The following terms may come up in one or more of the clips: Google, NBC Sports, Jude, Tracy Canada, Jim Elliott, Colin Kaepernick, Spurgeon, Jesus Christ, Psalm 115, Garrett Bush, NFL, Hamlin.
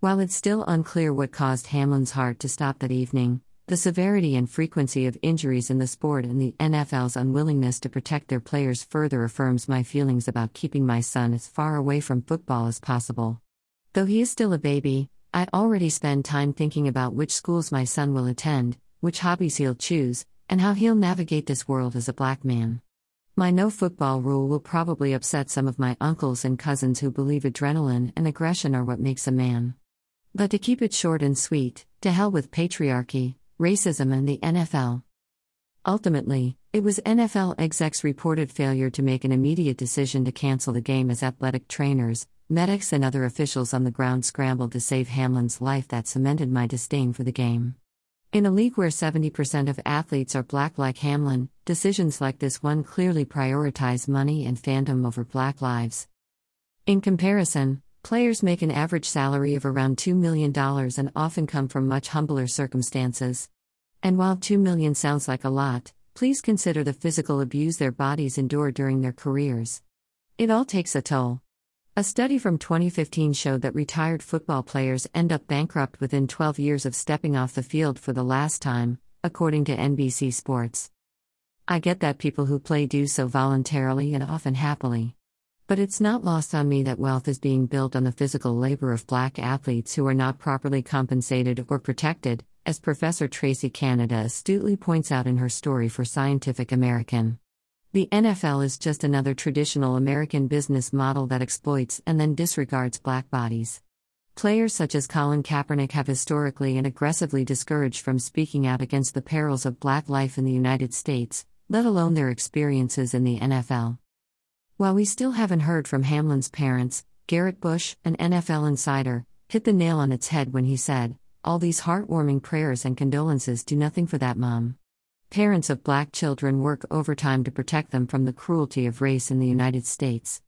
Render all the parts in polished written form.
While it's still unclear what caused Hamlin's heart to stop that evening, the severity and frequency of injuries in the sport and the NFL's unwillingness to protect their players further affirms my feelings about keeping my son as far away from football as possible. Though he is still a baby, I already spend time thinking about which schools my son will attend, which hobbies he'll choose, and how he'll navigate this world as a black man. My no-football rule will probably upset some of my uncles and cousins who believe adrenaline and aggression are what makes a man. But to keep it short and sweet, to hell with patriarchy, racism and the NFL. Ultimately, it was NFL execs' reported failure to make an immediate decision to cancel the game as athletic trainers, medics and other officials on the ground scrambled to save Hamlin's life that cemented my disdain for the game. In a league where 70% of athletes are black like Hamlin, decisions like this one clearly prioritize money and fandom over black lives. In comparison, players make an average salary of around $2 million and often come from much humbler circumstances. And while $2 million sounds like a lot, please consider the physical abuse their bodies endure during their careers. It all takes a toll. A study from 2015 showed that retired football players end up bankrupt within 12 years of stepping off the field for the last time, according to NBC Sports. I get that people who play do so voluntarily and often happily. But it's not lost on me that wealth is being built on the physical labor of black athletes who are not properly compensated or protected, as Professor Tracy Canada astutely points out in her story for Scientific American. The NFL is just another traditional American business model that exploits and then disregards black bodies. Players such as Colin Kaepernick have historically and aggressively discouraged from speaking out against the perils of black life in the United States, let alone their experiences in the NFL. While we still haven't heard from Hamlin's parents, Garrett Bush, an NFL insider, hit the nail on its head when he said, "All these heartwarming prayers and condolences do nothing for that mom." Parents of black children work overtime to protect them from the cruelty of race in the United States.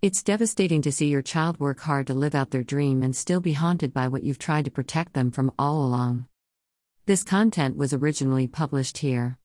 It's devastating to see your child work hard to live out their dream and still be haunted by what you've tried to protect them from all along. This content was originally published here.